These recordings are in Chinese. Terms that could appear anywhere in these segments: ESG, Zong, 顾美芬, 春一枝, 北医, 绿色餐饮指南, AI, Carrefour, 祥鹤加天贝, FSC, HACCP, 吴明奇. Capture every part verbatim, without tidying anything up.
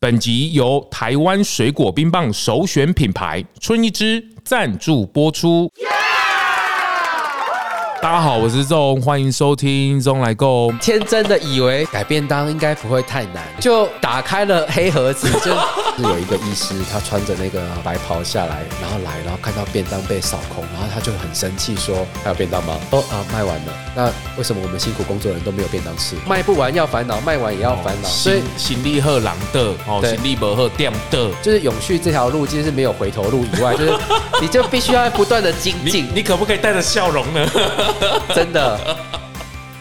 本集由台湾水果冰棒首选品牌春一枝赞助播出。大家好，我是 Zong， 欢迎收听 Zong 来购。天真的以为改便当应该不会太难，就打开了黑盒子，就有一个医师，他穿着那个白袍下来，然后来，然后看到便当被扫空，然后他就很生气说：“还有便当吗？哦啊，卖完了。那为什么我们辛苦工作人都没有便当吃？卖不完要烦恼，卖完也要烦恼。哦、所以行李贺狼的哦，行李不贺店的，就是永续这条路，其实是没有回头路以外，就是你就必须要不断的精进。你可不可以带着笑容呢？真的，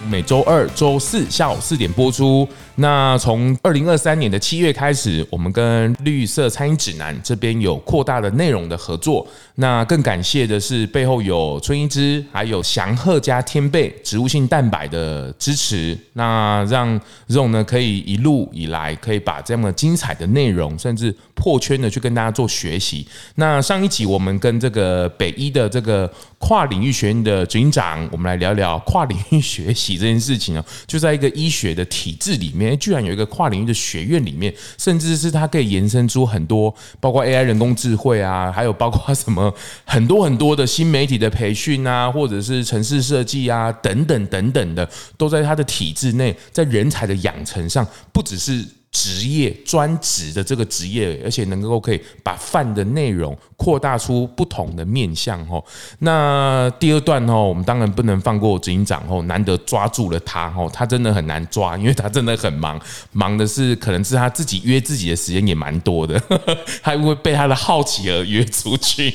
每周二、周四下午四点播出。那从二零二三年的七月开始，我们跟绿色餐饮指南这边有扩大的内容的合作。那更感谢的是，背后有春一枝，还有祥鹤加天贝植物性蛋白的支持，那让 Zong 呢可以一路以来可以把这样的精彩的内容，甚至破圈的去跟大家做学习。那上一集我们跟这个北医的这个跨领域学院的执行长，我们来聊聊跨领域学习这件事情、喔、就在一个医学的体制里面。居然有一个跨领域的学院里面，甚至是它可以延伸出很多，包括 A I 人工智慧啊，还有包括什么很多很多的新媒体的培训啊，或者是程式设计啊，等等等等的，都在它的体制内，在人才的养成上，不只是职业专职的这个职业，而且能够可以把饭的内容扩大出不同的面向。那第二段我们当然不能放过执行长，难得抓住了他，他真的很难抓，因为他真的很忙，忙的是可能是他自己约自己的时间也蛮多的，他因为被他的好奇而约出去。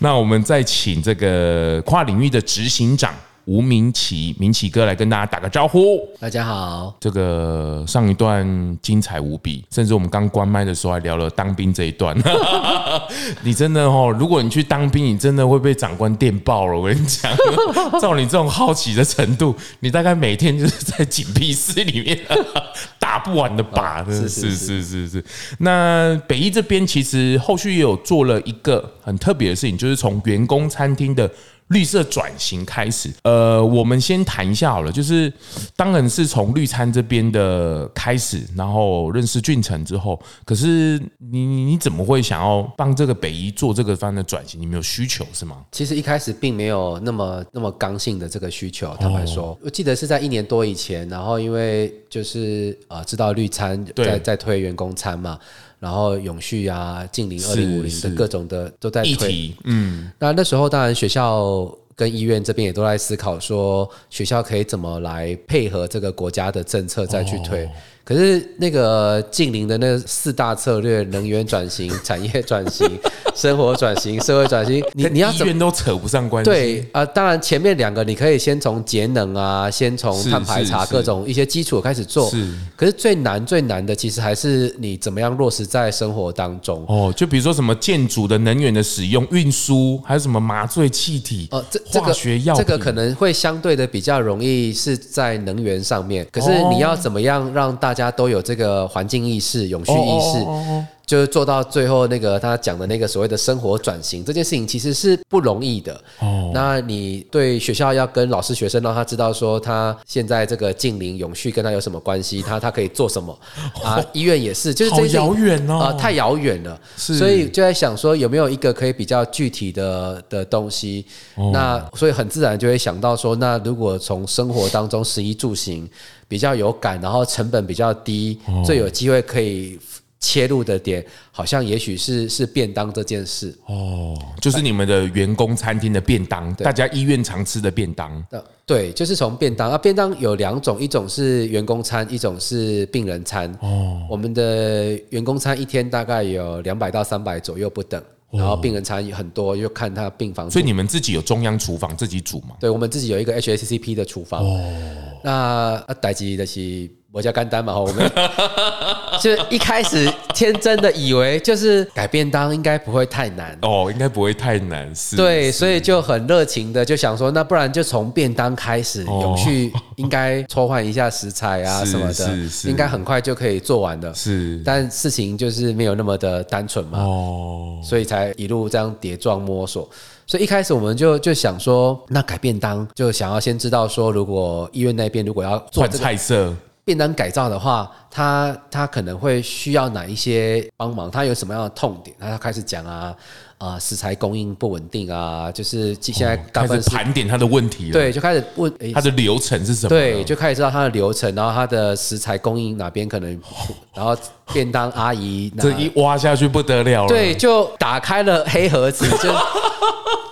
那我们再请这个跨领域的执行长吴明奇，明奇哥来跟大家打个招呼。大家好，这个上一段精彩无比，甚至我们刚关麦的时候还聊了当兵这一段。你真的哦，如果你去当兵，你真的会被长官电爆了。我跟你讲，照你这种好奇的程度，你大概每天就是在紧闭室里面打不完的靶。是是是是是。那北医这边其实后续也有做了一个很特别的事情，就是从员工餐厅的绿色转型开始，呃，我们先谈一下好了，就是当然是从绿餐这边的开始，然后认识俊成之后，可是你你怎么会想要帮这个北医做这个方面的转型？你没有需求是吗？其实一开始并没有那么那么刚性的这个需求，坦白说，哦、我记得是在一年多以前，然后因为就是呃，知道绿餐在在推员工餐嘛。然后永续啊，近零二零五零的各种的都在推議題、嗯、那那时候当然学校跟医院这边也都在思考说学校可以怎么来配合这个国家的政策再去推、哦、可是那个近零的那四大策略，能源转型、产业转型、生活转型、社会转型，你你要怎么医院都扯不上关系。对啊、呃，当然前面两个你可以先从节能啊，先从碳排查各种一些基础开始做。是，可是最难最难的其实还是你怎么样落实在生活当中。哦，就比如说什么建筑的能源的使用、运输，还有什么麻醉气体、哦、这这个、化学药品，这个可能会相对的比较容易是在能源上面。可是你要怎么样让大家都有这个环境意识、永续意识？哦哦哦哦哦就是做到最后那个他讲的那个所谓的生活转型这件事情其实是不容易的、哦、那你对学校要跟老师学生让他知道说他现在这个近零永续跟他有什么关系，他他可以做什么、哦、啊？医院也是，就是这些好遥远哦、呃、太遥远了，所以就在想说有没有一个可以比较具体的的东西、哦、那所以很自然就会想到说，那如果从生活当中食衣住行比较有感，然后成本比较低、哦、最有机会可以切入的点好像也许是是便当这件事。哦，就是你们的员工餐厅的便当，大家医院常吃的便当。对，就是从便当啊，便当有两种，一种是员工餐，一种是病人餐。哦，我们的员工餐一天大概有两百到三百左右不等。然后病人餐很多，就看他病房。所以你们自己有中央厨房自己煮吗？对，我们自己有一个 H A C C P 的厨房。哦，那代志就是我叫干单嘛，我们就一开始天真的以为就是改便当应该不会太难哦，应该不会太难，是。对，所以就很热情的就想说，那不然就从便当开始，永续应该抽换一下食材啊什么的，应该很快就可以做完的。是，但事情就是没有那么的单纯嘛，哦，所以才一路这样跌撞摸索。所以一开始我们就就想说，那改便当就想要先知道说，如果医院那边如果要做、這個、换菜色。便当改造的话，他他可能会需要哪一些帮忙，他有什么样的痛点，他开始讲啊啊、呃，食材供应不稳定啊，就是现在大部分、哦、开始盘点他的问题了，对，就开始问、欸、他的流程是什么，对，就开始知道他的流程，然后他的食材供应哪边可能、哦、然后便当阿姨这一挖下去不得了了，对，就打开了黑盒子，就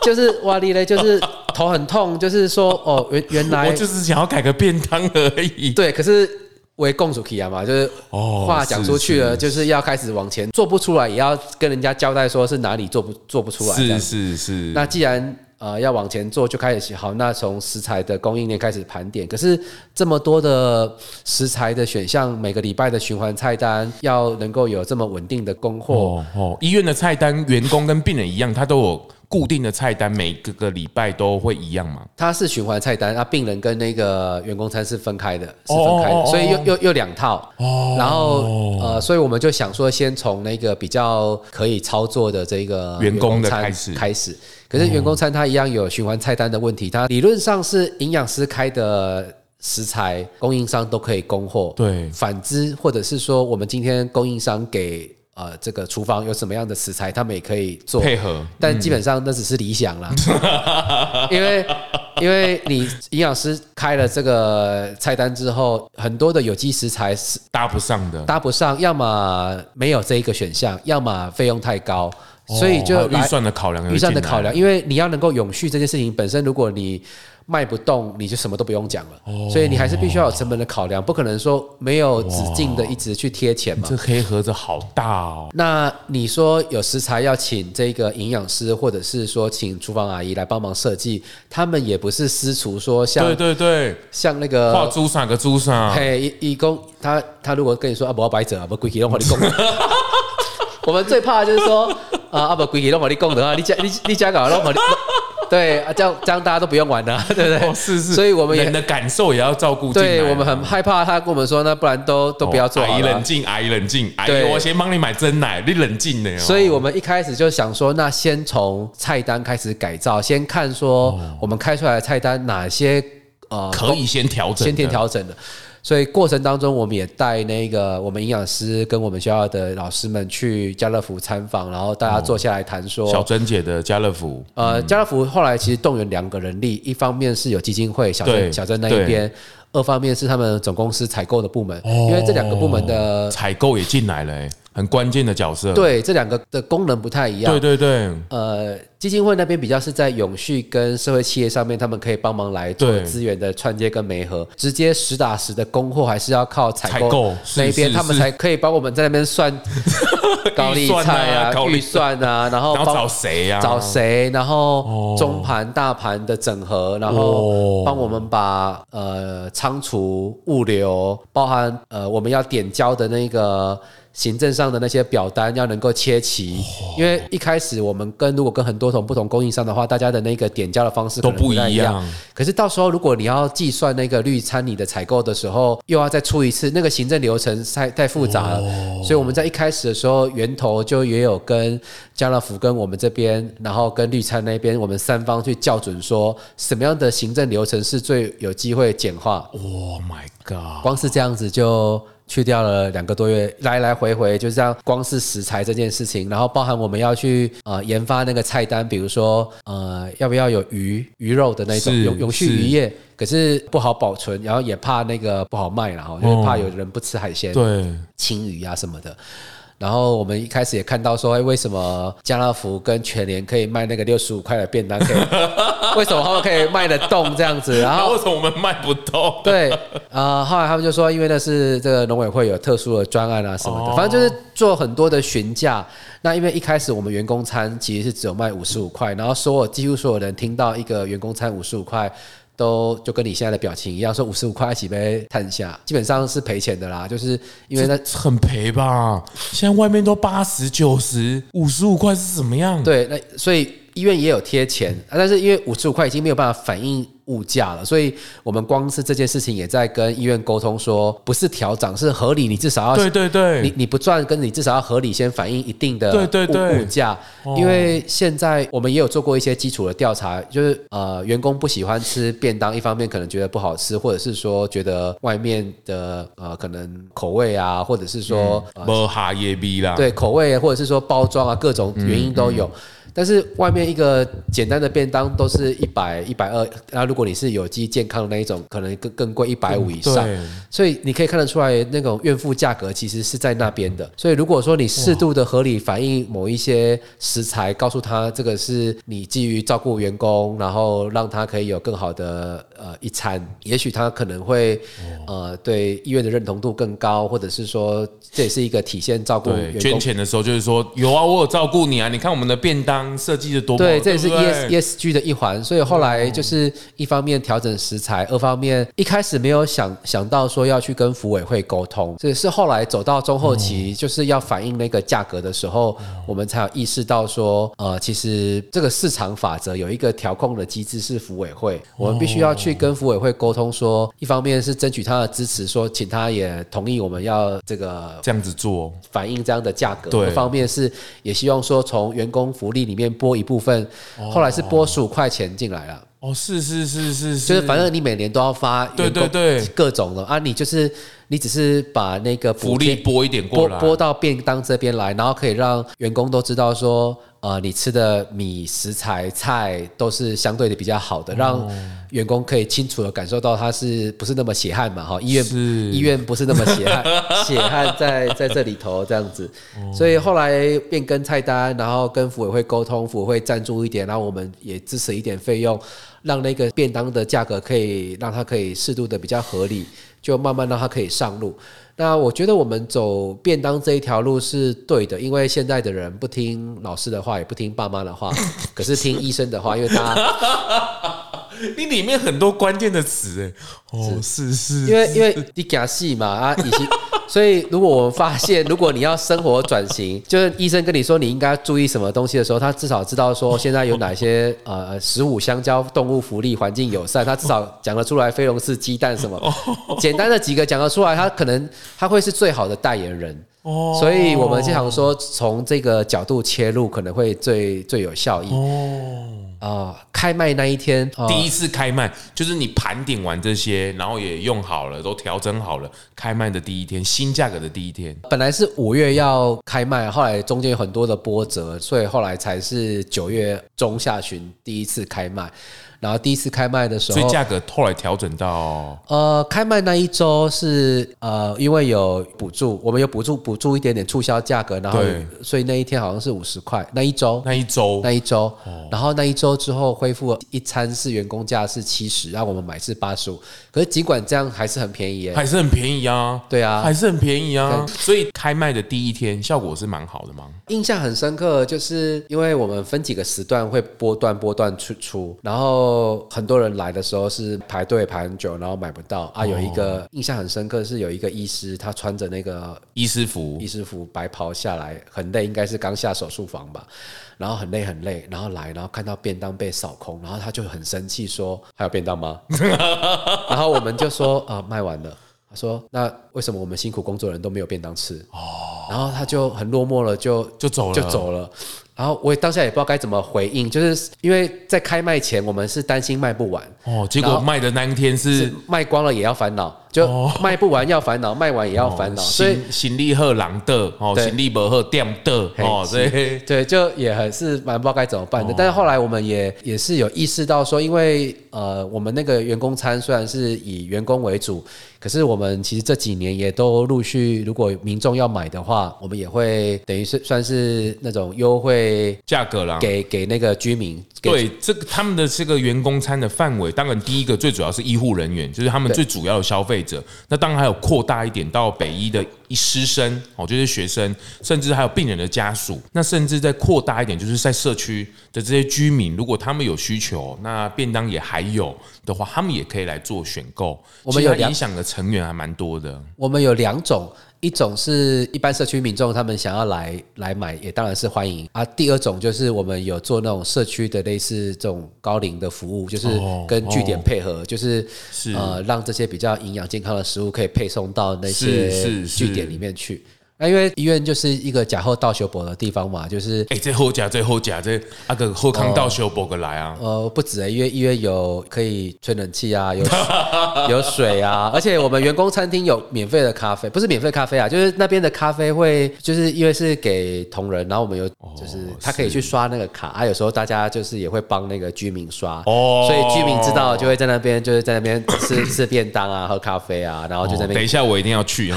就是哇哩嘞，就是头很痛，就是说哦，原原来我就是想要改个便当而已，对，可是。为供出去了嘛，就是话讲出去了、哦、是是，就是要开始往前，做不出来也要跟人家交代说是哪里做不做不出来，是是是。那既然、呃、要往前做，就开始好，那从食材的供应链开始盘点，可是这么多的食材的选项，每个礼拜的循环菜单要能够有这么稳定的供货、哦哦、医院的菜单员工跟病人一样，他都有固定的菜单，每个个礼拜都会一样吗？它是循环菜单、啊、病人跟那个员工餐是分开的，是分开的， oh, 所以又又又两套。Oh. 然后呃，所以我们就想说，先从那个比较可以操作的这个员工餐开始开始。可是员工餐它一样有循环菜单的问题，它理论上是营养师开的。食材供应商都可以供货，对，反之或者是说我们今天供应商给呃，这个厨房有什么样的食材，他们也可以做配合，但基本上那只是理想啦，嗯、因为因为你营养师开了这个菜单之后，很多的有机食材是搭不上的，搭不上，要么没有这一个选项，要么费用太高。所以就预算的考量，预算的考量，因为你要能够永续这件事情本身，如果你卖不动，你就什么都不用讲了。哦、所以你还是必须要有成本的考量，不可能说没有止境的一直去贴钱嘛。这黑盒子好大哦。那你说有食材要请这个营养师，或者是说请厨房阿姨来帮忙设计，他们也不是私厨，说像对对对，像那个画猪散个猪散，嘿，一公他他如果跟你说啊，不要白折啊，不规矩让我你讲。我们最怕的就是说啊，阿伯规矩让我你讲的啊，你家你你家搞让我你，对啊，这样这样大家都不用玩了，对不对？哦、是是，所以我们也人的感受也要照顾进来。对，我们很害怕他跟我们说，那不然都都不要做好了。阿姨冷静，阿姨冷静，阿姨我先帮你买真奶，你冷静呢、哦。所以我们一开始就想说，那先从菜单开始改造，先看说我们开出来的菜单哪些呃可以先调整，先调整的。所以过程当中，我们也带那个我们营养师跟我们学校的老师们去家乐福参访，然后大家坐下来谈说、哦、小珍姐的家乐福，呃，家乐福后来其实动员两个人力，一方面是有基金会小珍小珍那一边，二方面是他们总公司采购的部门、哦，因为这两个部门的采购也进来了、欸，很关键的角色。对，这两个的功能不太一样。对对对，呃。基金会那边比较是在永续跟社会企业上面，他们可以帮忙来做资源的串接跟媒合，直接实打实的供货还是要靠采购那边，他们才可以帮我们在那边算高利菜啊、预算啊，然后找谁啊、找谁，然后中盘大盘的整合，然后帮我们把呃仓储、物流，包含呃我们要点交的那个行政上的那些表单要能够切齐，因为一开始我们跟如果跟很多不同不同供应商的话，大家的那个点交的方式可能不太一样，都不一样。可是到时候如果你要计算那个绿餐你的采购的时候，又要再出一次，那个行政流程太太复杂了、哦。所以我们在一开始的时候，源头就也有跟家乐福跟我们这边，然后跟绿餐那边，我们三方去校准说什么样的行政流程是最有机会简化。Oh my god！ 光是这样子就。去掉了两个多月，来来回回就这样，光是食材这件事情，然后包含我们要去呃研发那个菜单，比如说呃要不要有鱼鱼肉的那种永永续渔业，可是不好保存，然后也怕那个不好卖啦，就是怕有人不吃海鲜，对，青鱼啊什么的。然后我们一开始也看到说，哎，为什么家乐福跟全联可以卖那个六十五块的便当，可以为什么他们可以卖得动这样子？然后为什么我们卖不动？对，呃，后来他们就说，因为那是这个农委会有特殊的专案啊什么的，反正就是做很多的询价。那因为一开始我们员工餐其实是只有卖五十五块，然后所有几乎所有人听到一个员工餐五十五块。都就跟你现在的表情一样，说五十五块一起被探下，基本上是赔钱的啦，就是因为那很赔吧，现在外面都八十 九十 五十五块是怎么样？对，那所以医院也有贴钱，但是因为五十五块已经没有办法反映物价了，所以我们光是这件事情也在跟医院沟通说，不是调涨，是合理，你至少要对对对 你, 你不赚跟你至少要合理先反映一定的 物, 对对对物价、哦、因为现在我们也有做过一些基础的调查，就是呃员工不喜欢吃便当，一方面可能觉得不好吃，或者是说觉得外面的呃可能口味啊，或者是说、嗯呃、没下野味啦，对口味或者是说包装啊，各种原因都有、嗯嗯，但是外面一个简单的便当都是一百一百二，那如果你是有机健康的那一种，可能更更贵一百五以上、嗯。所以你可以看得出来，那种孕妇价格其实是在那边的。所以如果说你适度的合理反映某一些食材，告诉他这个是你基于照顾员工，然后让他可以有更好的呃一餐，也许他可能会、哦、呃对医院的认同度更高，或者是说这也是一个体现照顾员工。捐钱的时候就是说有啊，我有照顾你啊，你看我们的便当。设计的多么对，这也是 E S G 的一环，所以后来就是一方面调整食材，二方面一开始没有 想, 想到说要去跟福委会沟通，这是后来走到中后期，就是要反映那个价格的时候，我们才有意识到说，呃，其实这个市场法则有一个调控的机制是福委会，我们必须要去跟福委会沟通，说一方面是争取他的支持，说请他也同意我们要这个这样子做，反映这样的价格；二方面是也希望说从员工福利里面拨一部分，后来是拨十五块钱进来了。哦，是是是是是，就是反正你每年都要发，对对对，各种的啊，你就是你只是把那个福利拨一点过来，拨到便当这边来，然后可以让员工都知道说，呃，你吃的米、食材、菜都是相对的比较好的，让员工可以清楚的感受到他是不是那么血汗嘛？哈，医院医院不是那么血汗，血汗在在这里头这样子，所以后来变更菜单，然后跟福委会沟通，福委会赞助一点，然后我们也支持一点费用，让那个便当的价格可以让它可以适度的比较合理，就慢慢让它可以上路。那我觉得我们走便当这一条路是对的，因为现在的人不听老师的话，也不听爸妈的话，可是听医生的话，因为大家你里面很多关键的词哎，哦，是是，因为因为你假戏嘛啊，所以如果我们发现，如果你要生活转型，就是医生跟你说你应该注意什么东西的时候，他至少知道说现在有哪些呃食物相交、动物福利、环境友善，他至少讲得出来，非笼式鸡蛋什么，简单的几个讲得出来，他可能他会是最好的代言人。Oh. 所以我们就想说从这个角度切入可能会最最有效益。哦、oh. 呃、开卖那一天、呃、第一次开卖就是你盘点完这些，然后也用好了，都调整好了，开卖的第一天，新价格的第一天，本来是五月要开卖，后来中间有很多的波折，所以后来才是九月中下旬第一次开卖。然后第一次开卖的时候，所以价格后来调整到呃开卖那一周是呃因为有补助，我们有补助补助一点点促销价格，然后所以那一天好像是五十块那一周那一周那一周，然后那一周之后恢复一餐是员工价是七十，让我们买是八十五，可是尽管这样还是很便宜耶，还是很便宜啊，对啊，还是很便宜啊，所以开卖的第一天效果是蛮好的嘛。印象很深刻，就是因为我们分几个时段会波段波段出出，然后。很多人来的时候是排队排很久，然后买不到啊。有一个印象很深刻是有一个医师，他穿着那个医师服，医师服白袍下来，很累，应该是刚下手术房吧。然后很累很累，然后来，然后看到便当被扫空，然后他就很生气说：“还有便当吗？”然后我们就说：“啊、呃，卖完了。”他说：“那为什么我们辛苦工作人都没有便当吃？”哦，然后他就很落寞了，就就走了，就走了。然后我当下也不知道该怎么回应，就是因为在开卖前我们是担心卖不完哦，结果卖的那一天 是, 是卖光了也要烦恼，就卖不完要烦恼，卖完也要烦恼，所以行李好人的哦，行李不好店的哦，对对，就也很是蛮不知道该怎么办的。但是后来我们也也是有意识到说，因为呃我们那个员工餐虽然是以员工为主，可是我们其实这几年也都陆续，如果民众要买的话，我们也会等于是算是那种优惠。价格啦，给给那个居民，对这个他们的这个员工餐的范围，当然第一个最主要是医护人员，就是他们最主要的消费者。那当然还有扩大一点到北医的师生哦，就是学生，甚至还有病人的家属。那甚至再扩大一点，就是在社区的这些居民，如果他们有需求，那便当也还有的话，他们也可以来做选购。我们有影响的成员还蛮多的。我们有两种，一种是一般社区民众他们想要来来买，也当然是欢迎啊。第二种就是我们有做那种社区的类似这种高龄的服务，就是跟据点配合，哦、就是是呃让这些比较营养健康的食物可以配送到那些据点里面去。那因为医院就是一个假后到修博的地方嘛，就是哎、欸，这后假这后假这啊个后康到修博个来啊，呃，不止哎、欸，因为医院有可以吹冷气啊，有有水啊，而且我们员工餐厅有免费的咖啡，不是免费咖啡啊，就是那边的咖啡会就是因为是给同仁，然后我们有就是他可以去刷那个卡、哦、啊，有时候大家就是也会帮那个居民刷，哦，所以居民知道就会在那边就是在那边吃吃便当啊，喝咖啡啊，然后就在那边、哦。等一下我一定要去，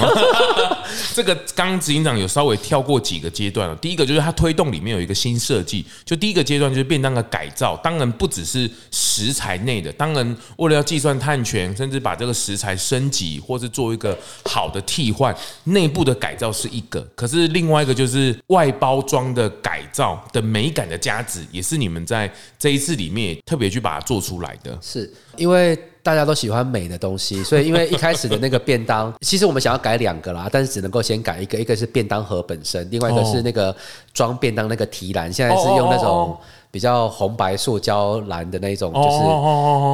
这个刚。刚执行长有稍微跳过几个阶段，第一个就是他推动里面有一个新设计，就第一个阶段就是便当的改造，当然不只是食材内的，当然为了要计算碳权，甚至把这个食材升级或是做一个好的替换，内部的改造是一个，可是另外一个就是外包装的改造的美感的价值，也是你们在这一次里面特别去把它做出来的。是因为大家都喜欢美的东西，所以因为一开始的那个便当其实我们想要改两个啦，但是只能够先改一个，一个是便当盒本身，另外一个是那个装便当那个提篮，现在是用那种比较红白塑胶篮的那种，就是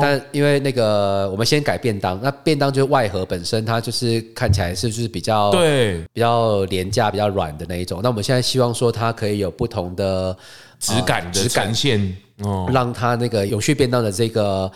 但因为那个我们先改便当，那便当就是外盒本身它就是看起来是就是比较对比较廉价比较软的那一种，那我们现在希望说它可以有不同的质感的呈现，让它那个永续便当的这个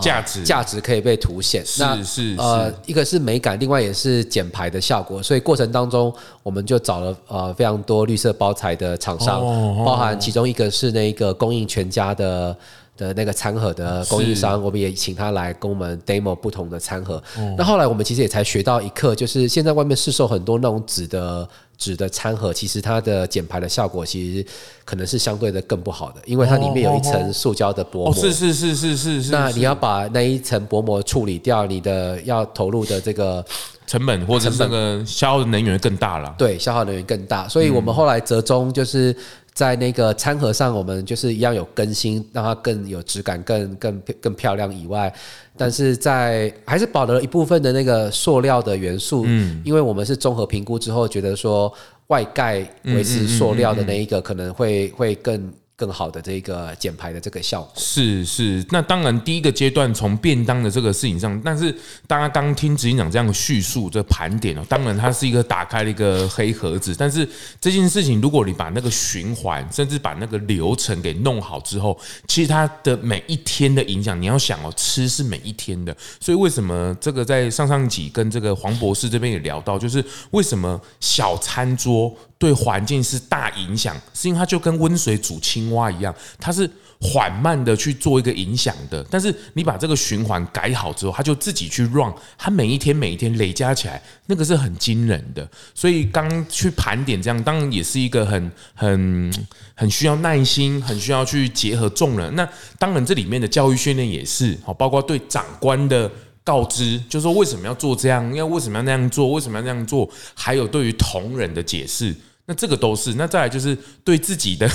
价值价值可以被凸显，是是呃，一个是美感，另外也是减排的效果。所以过程当中，我们就找了呃非常多绿色包材的厂商，包含其中一个是那个供应全家的的那个餐盒的供应商，我们也请他来跟我们 demo 不同的餐盒。那后来我们其实也才学到一课，就是现在外面市售很多那种纸的。纸的餐盒其实它的减排的效果其实可能是相对的更不好的，因为它里面有一层塑胶的薄膜，是是是是是是。那你要把那一层薄膜处理掉，你的要投入的这个成本或者是那个消耗能源更大了。对，消耗能源更大，所以我们后来折中就是在那个餐盒上，我们就是一样有更新，让它更有质感、更更更漂亮以外，但是在还是保留了一部分的那个塑料的元素，嗯，因为我们是综合评估之后觉得说外盖维持塑料的那一个可能会会更。更好的这个减排的这个效果，是是。那当然第一个阶段从便当的这个事情上，但是大家刚听执行长这样叙述这盘点、喔、当然它是一个打开了一个黑盒子，但是这件事情如果你把那个循环甚至把那个流程给弄好之后，其实它的每一天的影响，你要想哦、喔，吃是每一天的，所以为什么这个在上上集跟这个黄博士这边也聊到，就是为什么小餐桌对环境是大影响，是因为它就跟温水煮青蛙一样，它是缓慢的去做一个影响的。但是你把这个循环改好之后，它就自己去 run， 它每一天每一天累加起来，那个是很惊人的。所以刚去盘点这样，当然也是一个很很很需要耐心，很需要去结合众人。那当然这里面的教育训练也是，包括对长官的告知，就是说为什么要做这样，要为什么要那样做，为什么要那样做，还有对于同仁的解释。那这个都是，那再来就是对自己的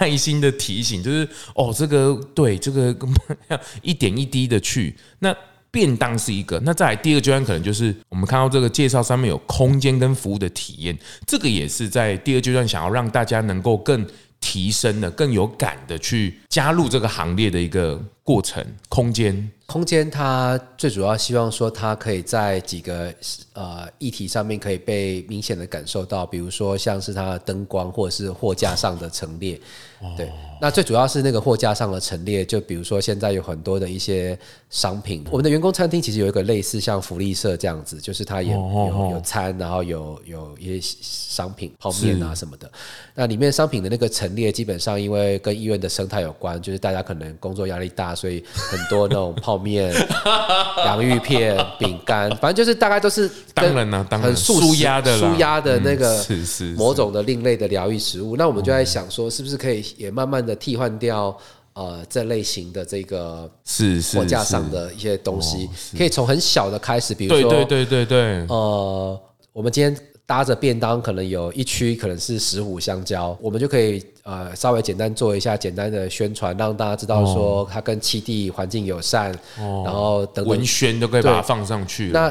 耐心的提醒，就是哦，这个对这个一点一滴的去。那便当是一个，那再来第二个阶段可能就是我们看到这个介绍上面有空间跟服务的体验，这个也是在第二阶段想要让大家能够更提升的、更有感的去加入这个行列的一个过程。空间，空间，它最主要希望说，它可以在几个呃议题上面可以被明显的感受到，比如说像是它的灯光，或者是货架上的陈列。对，那最主要是那个货架上的陈列，就比如说现在有很多的一些商品，我们的员工餐厅其实有一个类似像福利社这样子，就是它也 有, 有餐，然后有有一些商品泡面啊什么的。那里面商品的那个陈列，基本上因为跟医院的生态有关，就是大家可能工作压力大，所以很多那种泡面、洋芋片、饼干，反正就是大概都是当然啊，当然很舒压的、舒压的那个某种的另类的疗愈食物。那我们就在想说，是不是可以也慢慢的替换掉呃这类型的这个货架上的一些东西，可以从很小的开始，比如说对对对对对，呃，我们今天搭着便当，可能有一区可能是石虎香蕉，我们就可以呃稍微简单做一下简单的宣传，让大家知道说它跟栖地环境友善，然后等等文宣都可以把它放上去。那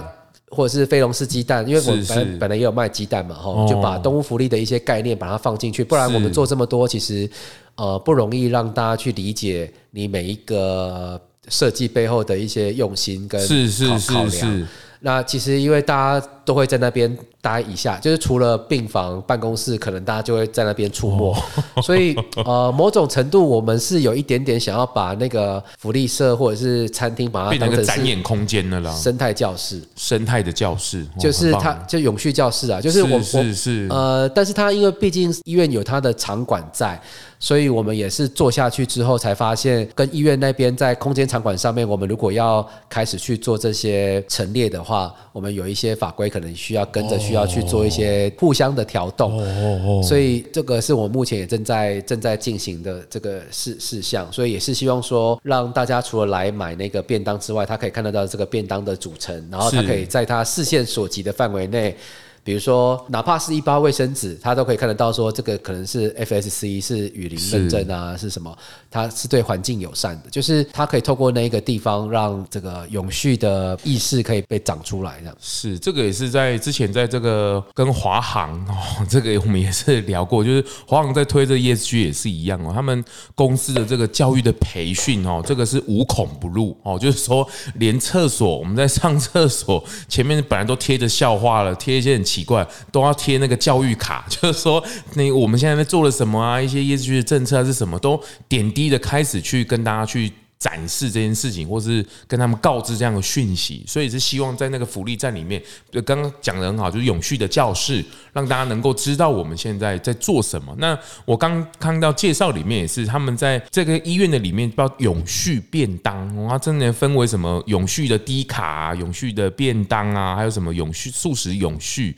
或者是非笼式鸡蛋，因为我们 本, 是是本来也有卖鸡蛋嘛，哦、就把动物福利的一些概念把它放进去，不然我们做这么多其实、呃、不容易让大家去理解你每一个设计背后的一些用心跟考是是是是考量。那其实因为大家都会在那边待一下，就是除了病房办公室可能大家就会在那边出没、哦、所以呃，某种程度我们是有一点点想要把那个福利社或者是餐厅把它当成是变成展演空间了啦，生态教室，生态的教室、哦、就是它就永续教室啊，就是我是是是呃，但是它因为毕竟医院有它的场馆在，所以我们也是做下去之后才发现跟医院那边在空间场馆上面，我们如果要开始去做这些陈列的话，我们有一些法规可能需要跟着需要去做一些互相的调动、哦、所以这个是我目前也正在正在进行的这个事事项，所以也是希望说让大家除了来买那个便当之外，他可以看得到这个便当的组成，然后他可以在他视线所及的范围内，比如说哪怕是一包卫生纸，他都可以看得到说这个可能是 F S C 是雨林认证啊， 是, 是什么它是对环境友善的，就是它可以透过那个地方让这个永续的意识可以被长出来的。是，这个也是在之前在这个跟华航、哦、这个我们也是聊过，就是华航在推这 E S G 也是一样、哦、他们公司的这个教育的培训、哦、这个是无孔不入、哦、就是说连厕所我们在上厕所前面本来都贴着笑话了，贴一些很奇怪都要贴那个教育卡，就是说你我们现在做了什么啊，一些 E S G 的政策啊是什么，都点滴的开始去跟大家去展示这件事情，或是跟他们告知这样的讯息，所以是希望在那个福利站里面，刚刚讲的很好，就是永续的教室，让大家能够知道我们现在在做什么。那我刚看到介绍里面也是，他们在这个医院的里面叫永续便当，它真的分为什么永续的低卡、啊、永续的便当啊，还有什么永续素食永续，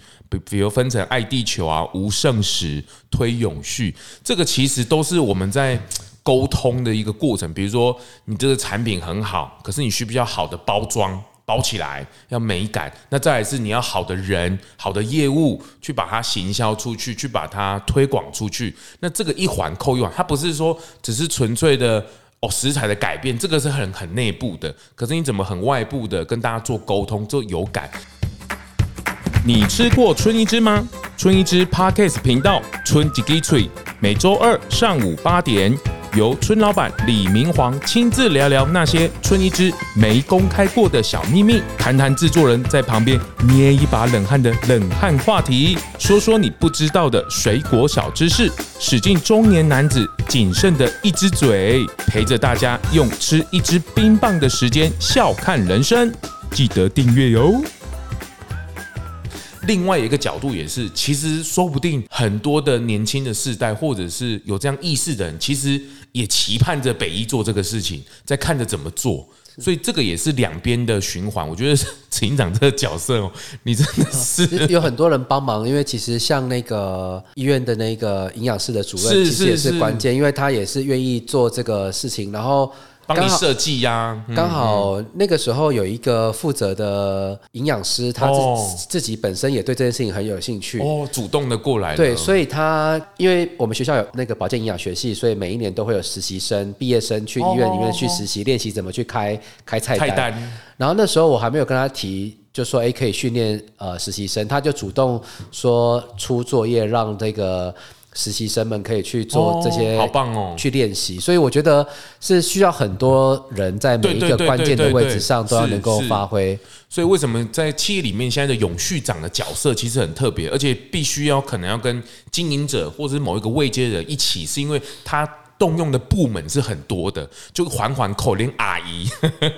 比如分成爱地球啊、无剩食、推永续，这个其实都是我们在沟通的一个过程。比如说你这个产品很好，可是你需不需要好的包装包起来，要美感，那再来是你要好的人、好的业务去把它行销出去，去把它推广出去，那这个一环扣一环，它不是说只是纯粹的哦，食材的改变，这个是很很内部的，可是你怎么很外部的跟大家做沟通做有感。你吃过春一枝吗？春一枝 Podcast 频道春一枝嘴，每周二上午八点由春老板李明煌亲自聊聊那些春一枝没公开过的小秘密，谈谈制作人在旁边捏一把冷汗的冷汗话题，说说你不知道的水果小知识，使尽中年男子仅剩的一只嘴，陪着大家用吃一支冰棒的时间笑看人生。记得订阅哟。另外一个角度也是，其实说不定很多的年轻的世代，或者是有这样意识的人，其实也期盼着北医做这个事情，在看着怎么做。所以这个也是两边的循环。我觉得执行长这个角色、喔、你真的是、哦、有很多人帮忙，因为其实像那个医院的那个营养室的主任，其实也是关键，因为他也是愿意做这个事情，然后帮你设计呀，刚好那个时候有一个负责的营养师，他自己本身也对这件事情很有兴趣，哦，主动的过来了。对，所以他因为我们学校有那个保健营养学系，所以每一年都会有实习生、毕业生去医院里面去实习，练习怎么去开开菜单。然后那时候我还没有跟他提，就说哎，可以训练呃实习生，他就主动说出作业让这个实习生们可以去做这些，好棒哦！去练习，所以我觉得是需要很多人在每一个关键的位置上都要能够发挥。所以为什么在企业里面现在的永续长的角色其实很特别，而且必须要可能要跟经营者或者是某一个位阶的人一起，是因为他动用的部门是很多的，就环环扣连阿姨呵呵，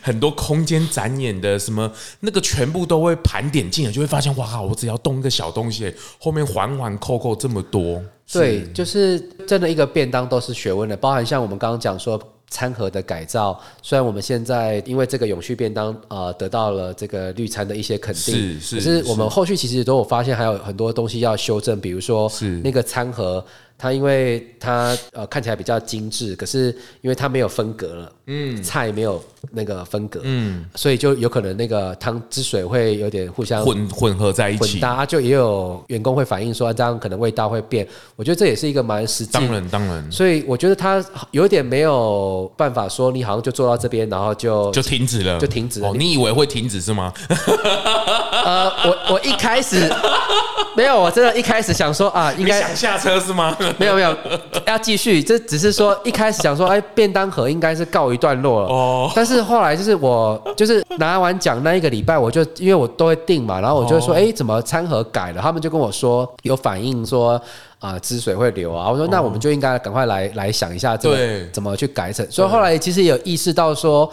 很多空间展演的什么那个全部都会盘点进来，就会发现哇靠，我只要动一个小东西，后面环环扣扣这么多。对，就是真的一个便当都是学问的，包含像我们刚刚讲说餐盒的改造，虽然我们现在因为这个永续便当、呃、得到了这个绿餐的一些肯定，是是，可是我们后续其实都有发现还有很多东西要修正，比如说那个餐盒它因为它、呃、看起来比较精致，可是因为它没有分隔了、嗯、菜没有那个分隔、嗯、所以就有可能那个汤汁水会有点互相 混, 混合在一起混搭、啊、就也有员工会反映说、啊、这样可能味道会变，我觉得这也是一个蛮实际，当然当然，所以我觉得它有点没有办法说你好像就做到这边然后就就停止了就停止了、哦、你, 你以为会停止是吗呃，我我一开始没有，我真的一开始想说啊，应该想下车是吗？没有没有，要继续，这只是说一开始想说，哎，便当盒应该是告一段落了。哦。但是后来就是我就是拿完奖那一个礼拜，我就因为我都会订嘛，然后我就说，哎、哦，怎么餐盒改了？他们就跟我说有反映说。啊、呃，汁水会流啊！我说那我们就应该赶快来、嗯、来想一下怎么怎么去改成。所以后来其实也有意识到说，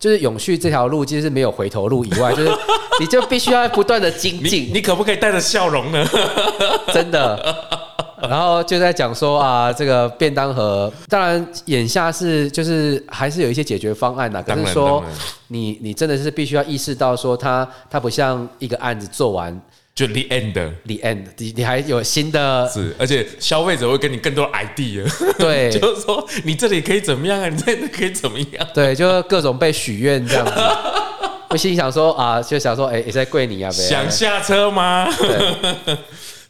就是永续这条路其实是没有回头路以外，就是你就必须要不断的精进。你可不可以带着笑容呢？真的。然后就在讲说啊，这个便当盒，当然眼下是就是还是有一些解决方案啦。可是说你你真的是必须要意识到说它，它它不像一个案子做完。就 the end，the end， 你你还有新的是，而且消费者会给你更多 idea， 对，就是说你这里可以怎么样啊，你这里可以怎么样、啊，对，就各种被许愿这样子。我心想说啊，就想说，哎、欸，也在跪你啊，想下车吗？对。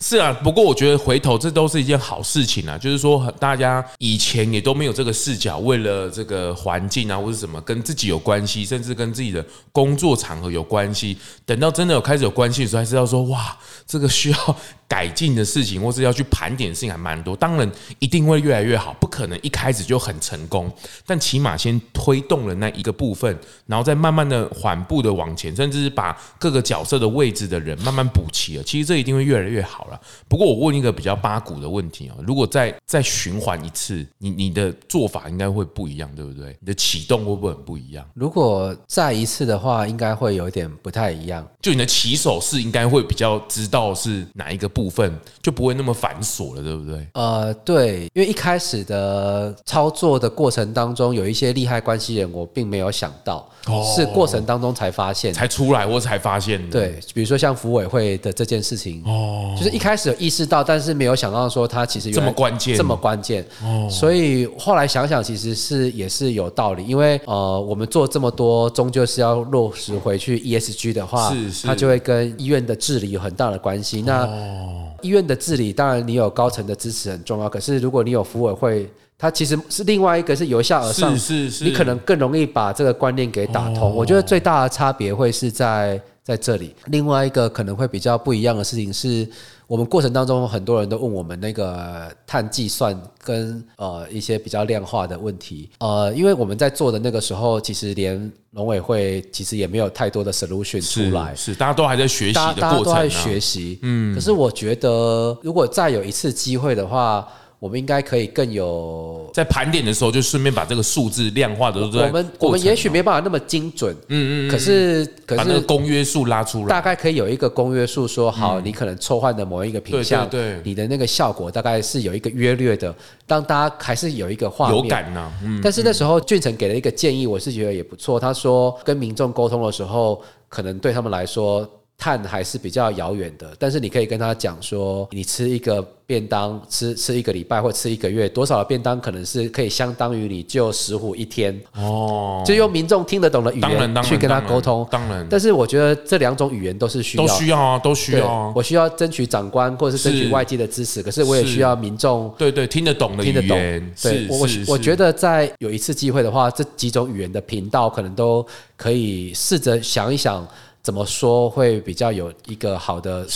是啊，不过我觉得回头这都是一件好事情啊，就是说大家以前也都没有这个视角，为了这个环境啊或是什么跟自己有关系，甚至跟自己的工作场合有关系，等到真的有开始有关系的时候才知道说，哇，这个需要改进的事情或是要去盘点的事情还蛮多，当然一定会越来越好，不可能一开始就很成功，但起码先推动了那一个部分，然后再慢慢的缓步的往前，甚至是把各个角色的位置的人慢慢补齐了，其实这一定会越来越好了。不过我问一个比较八股的问题、喔、如果再再循环一次，你你的做法应该会不一样，对不对？你的启动会不会很不一样？如果再一次的话，应该会有点不太一样。就你的起手式应该会比较知道是哪一个部分，就不会那么繁琐了，对不对？呃，对，因为一开始的操作的过程当中，有一些利害关系人我并没有想到，哦、是过程当中才发现、才出来或才发现的。对，比如说像福委会的这件事情，哦、就是一开始有意识到，但是没有想到说它其实原来这么关键，这么关键。哦、所以后来想想，其实是也是有道理，因为呃，我们做这么多，终究是要落实回去 E S G 的话，是是它就会跟医院的治理有很大的关系。那、哦医院的治理，当然你有高层的支持很重要，可是如果你有福委会，它其实是另外一个是由下而上，是是是，你可能更容易把这个观念给打通、哦、我觉得最大的差别会是在在这里。另外一个可能会比较不一样的事情是，我们过程当中很多人都问我们那个碳计算跟呃一些比较量化的问题，呃，因为我们在做的那个时候，其实连农委会其实也没有太多的 solution 出来，是，是大家都还在学习的过程、啊，大家都在学习，嗯。可是我觉得，如果再有一次机会的话，我们应该可以更有在盘点的时候，就顺便把这个数字量化的都在。我们我们也许没办法那么精准，嗯嗯，可是可是把那个公约数拉出来，大概可以有一个公约数，说好，你可能抽换的某一个品项，对，你的那个效果大概是有一个约略的，让大家还是有一个画面有感呐。但是那时候俊成给了一个建议，我是觉得也不错。他说，跟民众沟通的时候，可能对他们来说，碳还是比较遥远的，但是你可以跟他讲说，你吃一个便当，吃吃一个礼拜或吃一个月，多少的便当可能是可以相当于你就石虎一天哦，就用民众听得懂的语言去跟他沟通。当然，当然，但是我觉得这两种语言都是需要，都需要啊，都需要啊。我需要争取长官或者是争取外界的支持，可是我也需要民众对对听得懂的语言。对，我我觉得在有一次机会的话，这几种语言的频道可能都可以试着想一想。怎么说会比较有一个好的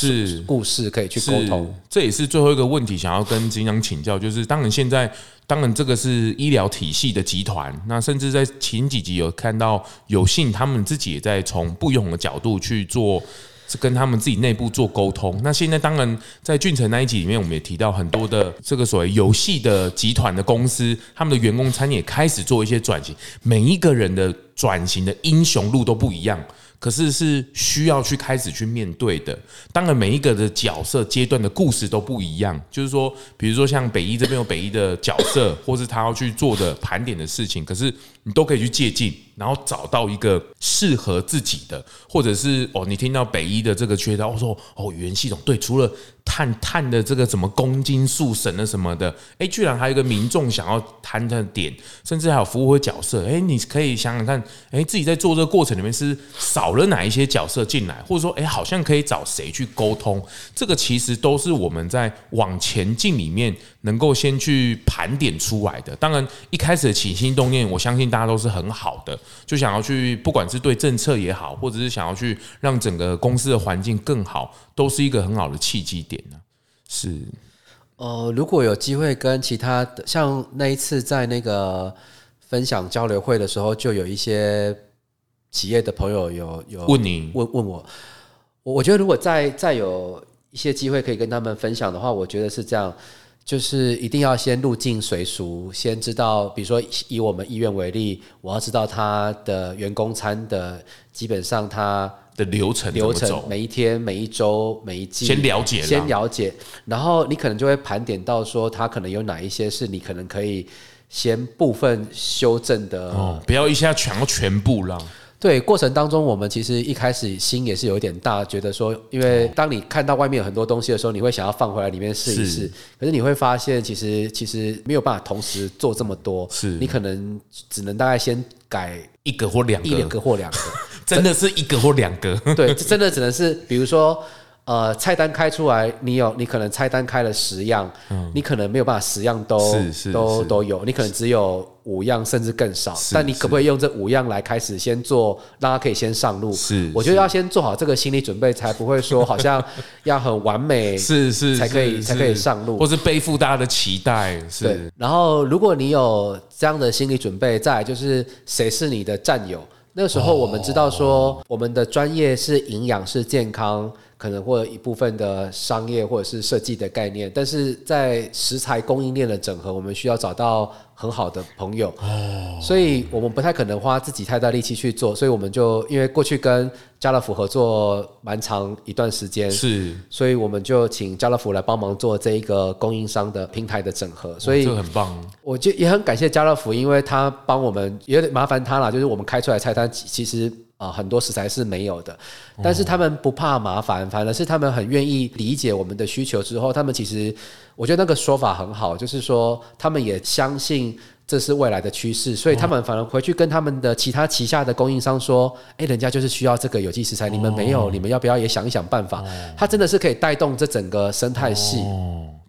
故事可以去沟通？这也是最后一个问题，想要跟金章请教，就是当然现在。当然，这个是医疗体系的集团。那甚至在前几集有看到有幸他们自己也在从不同的角度去做，跟他们自己内部做沟通。那现在当然在俊成那一集里面，我们也提到很多的这个所谓游戏的集团的公司，他们的员工餐也开始做一些转型。每一个人的转型的英雄路都不一样，可是是需要去开始去面对的。当然，每一个的角色阶段的故事都不一样。就是说，比如说像北医这边有北医的角色。或是他要去做的盘点的事情，可是你都可以去借鉴，然后找到一个适合自己的，或者是哦，你听到北医的这个缺招，我说哦，语言系统对，除了碳碳的这个什么公斤数、省了什么的，哎，居然还有一个民众想要谈的点，甚至还有服务会角色，哎，你可以想想看，哎，自己在做这个过程里面是少了哪一些角色进来，或者说，哎，好像可以找谁去沟通，这个其实都是我们在往前进里面能够先去盘点出来的。当然，一开始的起心动念，我相信大家。大家都是很好的，就想要去不管是对政策也好，或者是想要去让整个公司的环境更好，都是一个很好的契机点、啊、是、呃、如果有机会跟其他的，像那一次在那个分享交流会的时候，就有一些企业的朋友有有问你 问, 问我，我觉得如果再再有一些机会可以跟他们分享的话，我觉得是这样，就是一定要先入境随俗，先知道，比如说以我们医院为例，我要知道他的员工餐的基本上他的流程流程每一天、每一周、每一季，先了解，先了解，然后你可能就会盘点到说，他可能有哪一些是你可能可以先部分修正的，哦，不要一下全全部啦。对，过程当中我们其实一开始心也是有点大，觉得说因为当你看到外面有很多东西的时候，你会想要放回来里面试一试，可是你会发现其实其实没有办法同时做这么多，是你可能只能大概先改一个或两个一两个或两个真的是一个或两个对，真的只能是比如说呃，菜单开出来，你有你可能菜单开了十样、嗯，你可能没有办法十样都都都有，你可能只有五样甚至更少。但你可不可以用这五样来开始先做，让它可以先上路？是，我觉得要先做好这个心理准备，才不会说好像要很完美，是是才可以才可以上路，或是背负大家的期待。是对。然后，如果你有这样的心理准备，再来就是谁是你的战友？那时候我们知道说，我们的专业是营养，是健康。可能或者一部分的商业或者是设计的概念，但是在食材供应链的整合，我们需要找到很好的朋友、哦、所以我们不太可能花自己太大力气去做，所以我们就因为过去跟家乐福合作蛮长一段时间，是，所以我们就请家乐福来帮忙做这一个供应商的平台的整合，所以、哦、这很棒，我就也很感谢家乐福，因为他帮我们，也有点麻烦他啦，就是我们开出来菜单其实呃、很多食材是没有的，但是他们不怕麻烦，反而是他们很愿意理解我们的需求之后，他们其实我觉得那个说法很好，就是说他们也相信这是未来的趋势，所以他们反而回去跟他们的其他旗下的供应商说、欸、人家就是需要这个有机食材，你们没有，你们要不要也想一想办法，它真的是可以带动这整个生态系，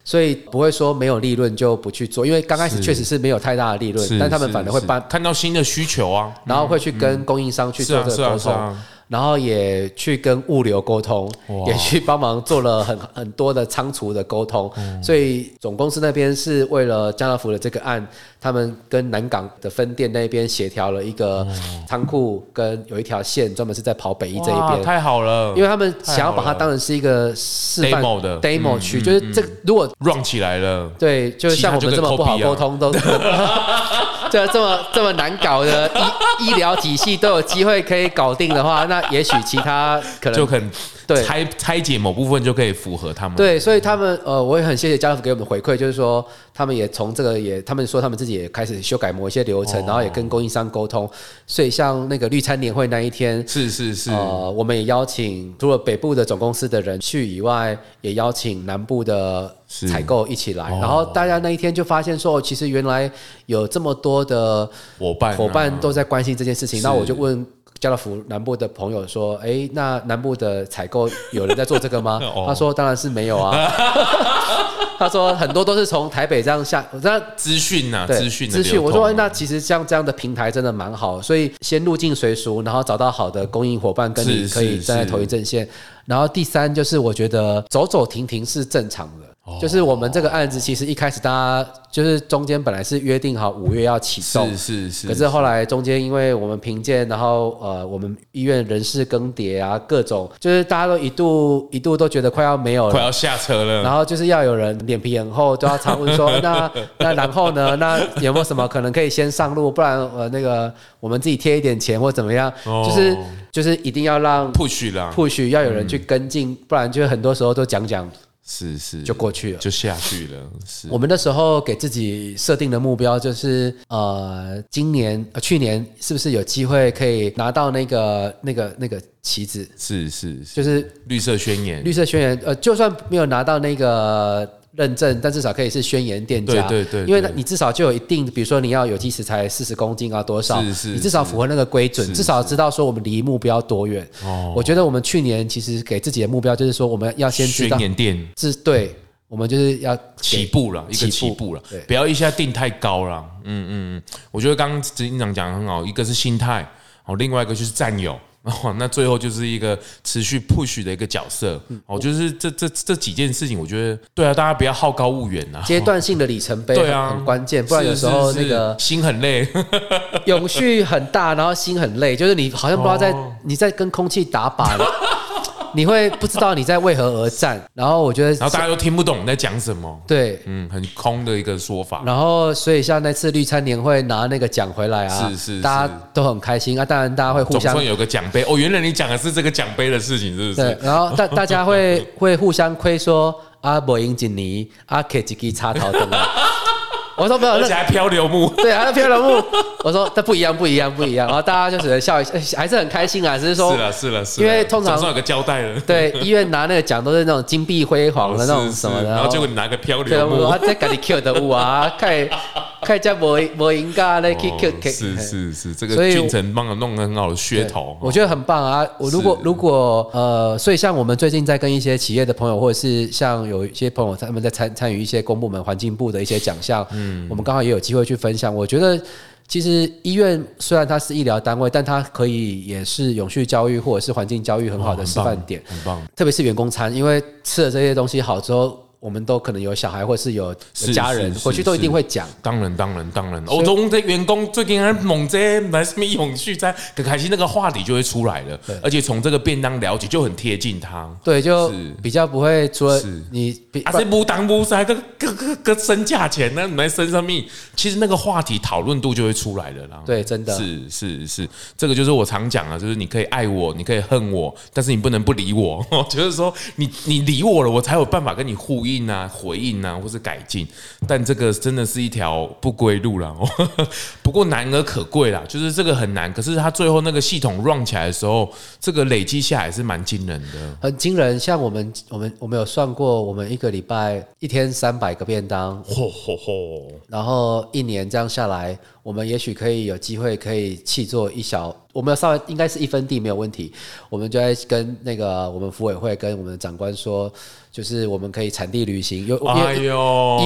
所以不会说没有利润就不去做，因为刚开始确实是没有太大的利润，但他们反而会搬看到新的需求啊，然后会去跟供应商去做这个沟通、嗯啊啊啊、然后也去跟物流沟通，也去帮忙做了 很, 很多的仓储的沟通、嗯、所以总公司那边是为了家乐福的这个案，他们跟南港的分店那边协调了一个仓库，跟有一条线专门是在跑北一这一边，太好了，因为他们想要把它当成是一个示范 demo 的 demo 区、嗯嗯嗯、就是这如果 run 起来了，对，就像我们这么不好沟通都就这么这么难搞的医医疗体系都有机会可以搞定的话，那也许其他可能就很对 拆, 拆解某部分就可以符合他们。对，所以他们呃，我也很谢谢家乐福给我们的回馈，就是说他们也从这个也，他们说他们自己也开始修改某一些流程，哦、然后也跟供应商沟通。所以像那个绿餐年会那一天，是是是，呃，我们也邀请除了北部的总公司的人去以外，也邀请南部的采购一起来、哦，然后大家那一天就发现说，其实原来有这么多的伙伴伙伴都在关心这件事情。那我就问家乐福南部的朋友说：“哎、欸，那南部的采购有人在做这个吗？”哦、他说：“当然是没有啊。”他说：“很多都是从台北这样下，那资讯呐，资讯资讯。”我说：“那其实像这样的平台真的蛮好，所以先入境随俗，然后找到好的供应伙伴，跟你可以站在同一阵线。然后第三就是，我觉得走走停停是正常的。”就是我们这个案子，其实一开始大家就是中间本来是约定好五月要启动，是是是。可是后来中间因为我们评鉴，然后呃我们医院人事更迭啊，各种就是大家都一度一度都觉得快要没有了，快要下车了。然后就是要有人脸皮很厚，就要常问说那那然后呢？那有没有什么可能可以先上路？不然呃那个我们自己贴一点钱或怎么样？就是就是一定要让 push 啦 ，push 要有人去跟进，不然就很多时候都讲讲。是是，就过去了，就下去了。是，我们那时候给自己设定的目标就是，呃，今年、呃、去年是不是有机会可以拿到那个、那个、那个旗子？是是，就是绿色宣言。绿色宣言，呃，就算没有拿到那个认证，但至少可以是宣言店家。对对 对, 對，因为你至少就有一定，比如说你要有机食材四十公斤啊，多少？是 是, 是，你至少符合那个规准，是是，至少知道说我们离目标多远。哦，我觉得我们去年其实给自己的目标就是说，我们要先知道宣言店。对，我们就是要起步了，一个起步了，不要一下定太高了。嗯嗯，我觉得刚刚执行长讲的很好，一个是心态，另外一个就是占有。哦，那最后就是一个持续 push 的一个角色，哦，就是这这这几件事情，我觉得对啊，大家不要好高骛远啊，阶段性的里程碑很，对啊，很关键，不然有时候那个心很累，永续很大，然后心很累，就是你好像不知道在、哦、你在跟空气打靶了。你会不知道你在为何而战，然后我觉得，然后大家都听不懂你在讲什么，对，嗯，很空的一个说法。然后，所以像那次绿餐年会拿那个奖回来啊，是是是，大家都很开心啊。当然，大家会互相总算有个奖杯哦，原来你讲的是这个奖杯的事情，是不是？对，然后大大家会会互相亏说啊，没赢一年啊，拿一支插头回来。我说没有，而且还漂流木，对，还有漂流木。我说那不一样，不一样，不一样。然后大家就只能笑一下，还是很开心啊，只是说是了，是了，是了。因为通常总算有个交代了。对，医院拿那个奖都是那种金碧辉煌的那种什么的，哦、是是然后结果你拿个漂流木，他在给你 Q 的物啊，看看家没没赢噶嘞 ，Q Q。是是是，这个君城帮我弄了很好的噱头，我觉得很棒啊。我如果如果呃，所以像我们最近在跟一些企业的朋友，或者是像有一些朋友他们在参参与一些公部门环境部的一些奖项。嗯嗯、我们刚好也有机会去分享，我觉得其实医院虽然它是医疗单位，但它可以也是永续教育或者是环境教育很好的示范点，很棒，很棒，特别是员工餐，因为吃了这些东西好之后，我们都可能有小孩或是有家人回去都一定会讲，当然当然当然。我中的员工最近猛在买什么永续餐，可开心那个话题就会出来了，而且从这个便当了解就很贴近他，对，就比较不会除了你啊这不当不塞，个个个个升价钱呢，买升什么？其实那个话题讨论度就会出来了啦。对，真的是是是，这个就是我常讲啊，就是你可以爱我，你可以恨我，但是你不能不理我，就是说你你理我了，我才有办法跟你互应。啊、回应啊，或是改进，但这个真的是一条不归路啦，不过难而可贵啦，就是这个很难，可是它最后那个系统 run 起来的时候，这个累积下来是蛮惊人的，很惊人。像我们我们我们有算过，我们一个礼拜一天三百个便当，吼吼吼，然后一年这样下来，我们也许可以有机会可以砌作一小。我们稍微应该是一分地没有问题，我们就在跟那个我们福委会跟我们的长官说，就是我们可以产地旅行，有、哎、医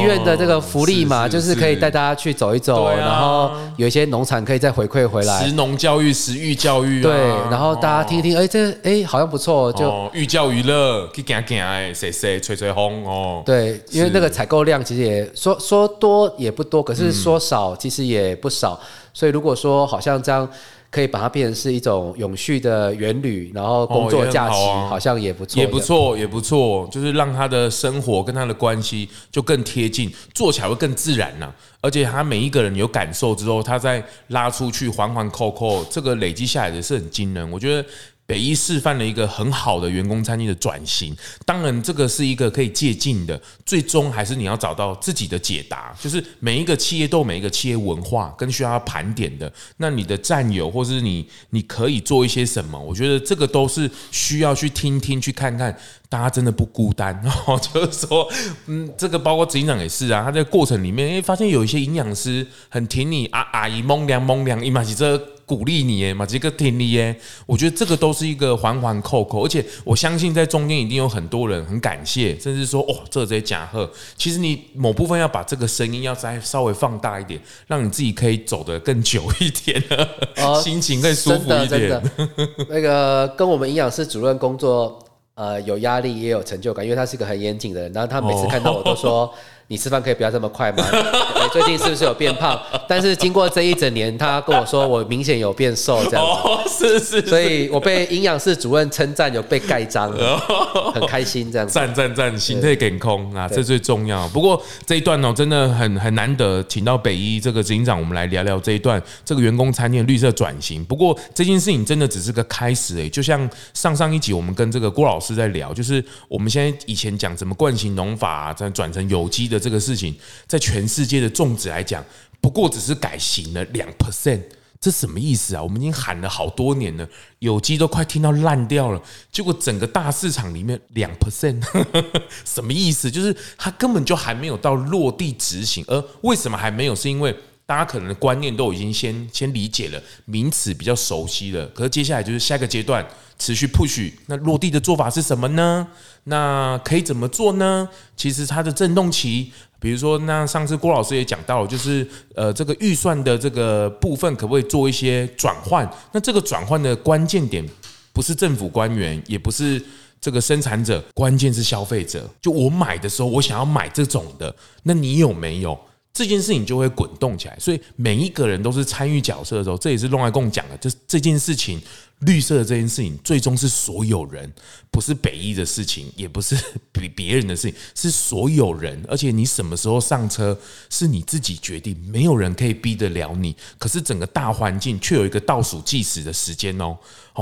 院的这个福利嘛，是是是，就是可以带大家去走一走，啊、然后有一些农产可以再回馈回来，食农教育、食育教育、啊，对，然后大家听一听，哎、哦欸，这哎、欸、好像不错，就、哦、寓教于乐，去行行哎，谁谁吹吹风哦，对，因为那个采购量其实也说说多也不多，可是说少其实也不少，嗯、所以如果说好像这样。可以把它变成是一种永续的元旅，然后工作假期好像也不错、哦，也不错，也不错，就是让他的生活跟他的关系就更贴近，做起来会更自然呐、啊。而且他每一个人有感受之后，他再拉出去环环扣扣，这个累积下来的是很惊人。我觉得北医示范了一个很好的员工餐厅的转型，当然这个是一个可以借鉴的，最终还是你要找到自己的解答，就是每一个企业都有每一个企业文化跟需要盘点的，那你的占有或是你你可以做一些什么，我觉得这个都是需要去听听去看看，大家真的不孤单，就是说，嗯，这个包括执行长也是啊，他在过程里面，哎、欸，发现有一些营养师很挺你啊，阿姨蒙凉蒙凉，伊嘛是这鼓励你耶，嘛这个挺你耶，我觉得这个都是一个环环扣扣，而且我相信在中间一定有很多人很感谢，甚至说哦，这在假贺，其实你某部分要把这个声音要再稍微放大一点，让你自己可以走得更久一点，哦、心情更舒服一点。那个跟我们营养师主任工作。呃，有压力也有成就感，因为他是一个很严谨的人。然后他每次看到我都说：“哦、你吃饭可以不要这么快吗？欸、最近是不是有变胖？”但是经过这一整年，他跟我说我明显有变瘦，这样子。哦，是是是。所以我被营养室主任称赞，有被盖章，哦、很开心这样子。赞赞赞，心态健康啊，这最重要。不过这一段哦，真的很很难得，请到北医这个执行长，我们来聊聊这一段这个员工餐厅绿色转型。不过这件事情真的只是个开始诶、欸，就像上上一集我们跟这个郭老师。是在聊，就是我们现在以前讲怎么惯性农法、啊、再转成有机的这个事情，在全世界的种植来讲，不过只是改型了 百分之二， 这什么意思啊？我们已经喊了好多年了，有机都快听到烂掉了，结果整个大市场里面 百分之二， 什么意思？就是它根本就还没有到落地执行，而为什么还没有？是因为大家可能的观念都已经先先理解了，名词比较熟悉了。可是接下来就是下一个阶段，持续 push， 那落地的做法是什么呢？那可以怎么做呢？其实它的震动期，比如说，那上次郭老师也讲到了，就是呃，这个预算的这个部分，可不可以做一些转换？那这个转换的关键点，不是政府官员，也不是这个生产者，关键是消费者。就我买的时候，我想要买这种的，那你有没有？这件事情就会滚动起来，所以每一个人都是参与角色的时候，这也是龙爱共讲的，这这件事情，绿色的这件事情，最终是所有人，不是北一的事情，也不是别人的事情，是所有人。而且你什么时候上车，是你自己决定，没有人可以逼得了你。可是整个大环境却有一个倒数计时的时间哦，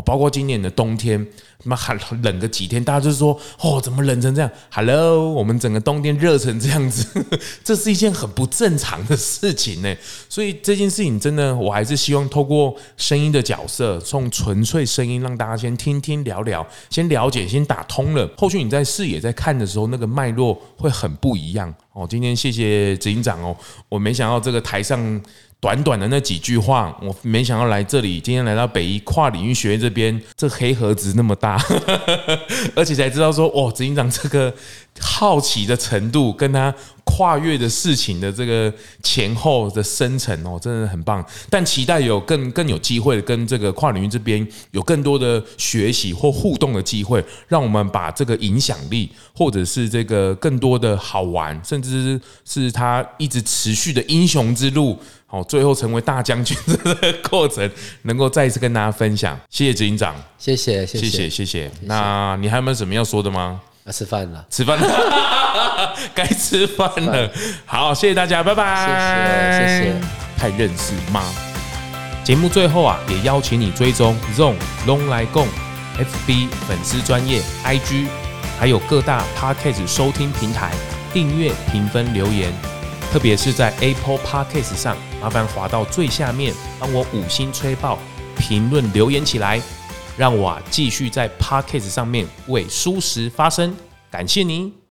包括今年的冬天。那冷个几天，大家就说哦，怎么冷成这样 ？Hello， 我们整个冬天热成这样子，这是一件很不正常的事情呢。所以这件事情真的，我还是希望透过声音的角色，从纯粹声音让大家先听听聊聊，先了解，先打通了。后续你在视野在看的时候，那个脉络会很不一样哦。今天谢谢执行长哦，我没想到这个台上。短短的那几句话，我没想到来这里，今天来到北一跨领域学院这边，这黑盒子那么大，而且才知道说，哦，执行长这个好奇的程度，跟他跨越的事情的这个前后的深层哦，真的很棒。但期待有更更有机会跟这个跨领域这边有更多的学习或互动的机会，让我们把这个影响力，或者是这个更多的好玩，甚至是他一直持续的英雄之路。好，最后成为大将军的过程，能够再一次跟大家分享。谢谢执行长，谢谢，谢谢，谢谢，谢谢。那你还有没有什么要说的吗？要吃饭了，吃饭了，该吃饭了。好，谢谢大家，拜拜。谢谢，谢谢。太认识吗？节目最后啊，也邀请你追踪 Zong Long 来共 F B 粉丝专页 I G， 还有各大 Podcast 收听平台订阅、评分、留言。特别是在 Apple Podcast 上，麻烦滑到最下面，帮我五星吹爆，评论留言起来，让我啊继续在 Podcast 上面为蔬食发声。感谢您。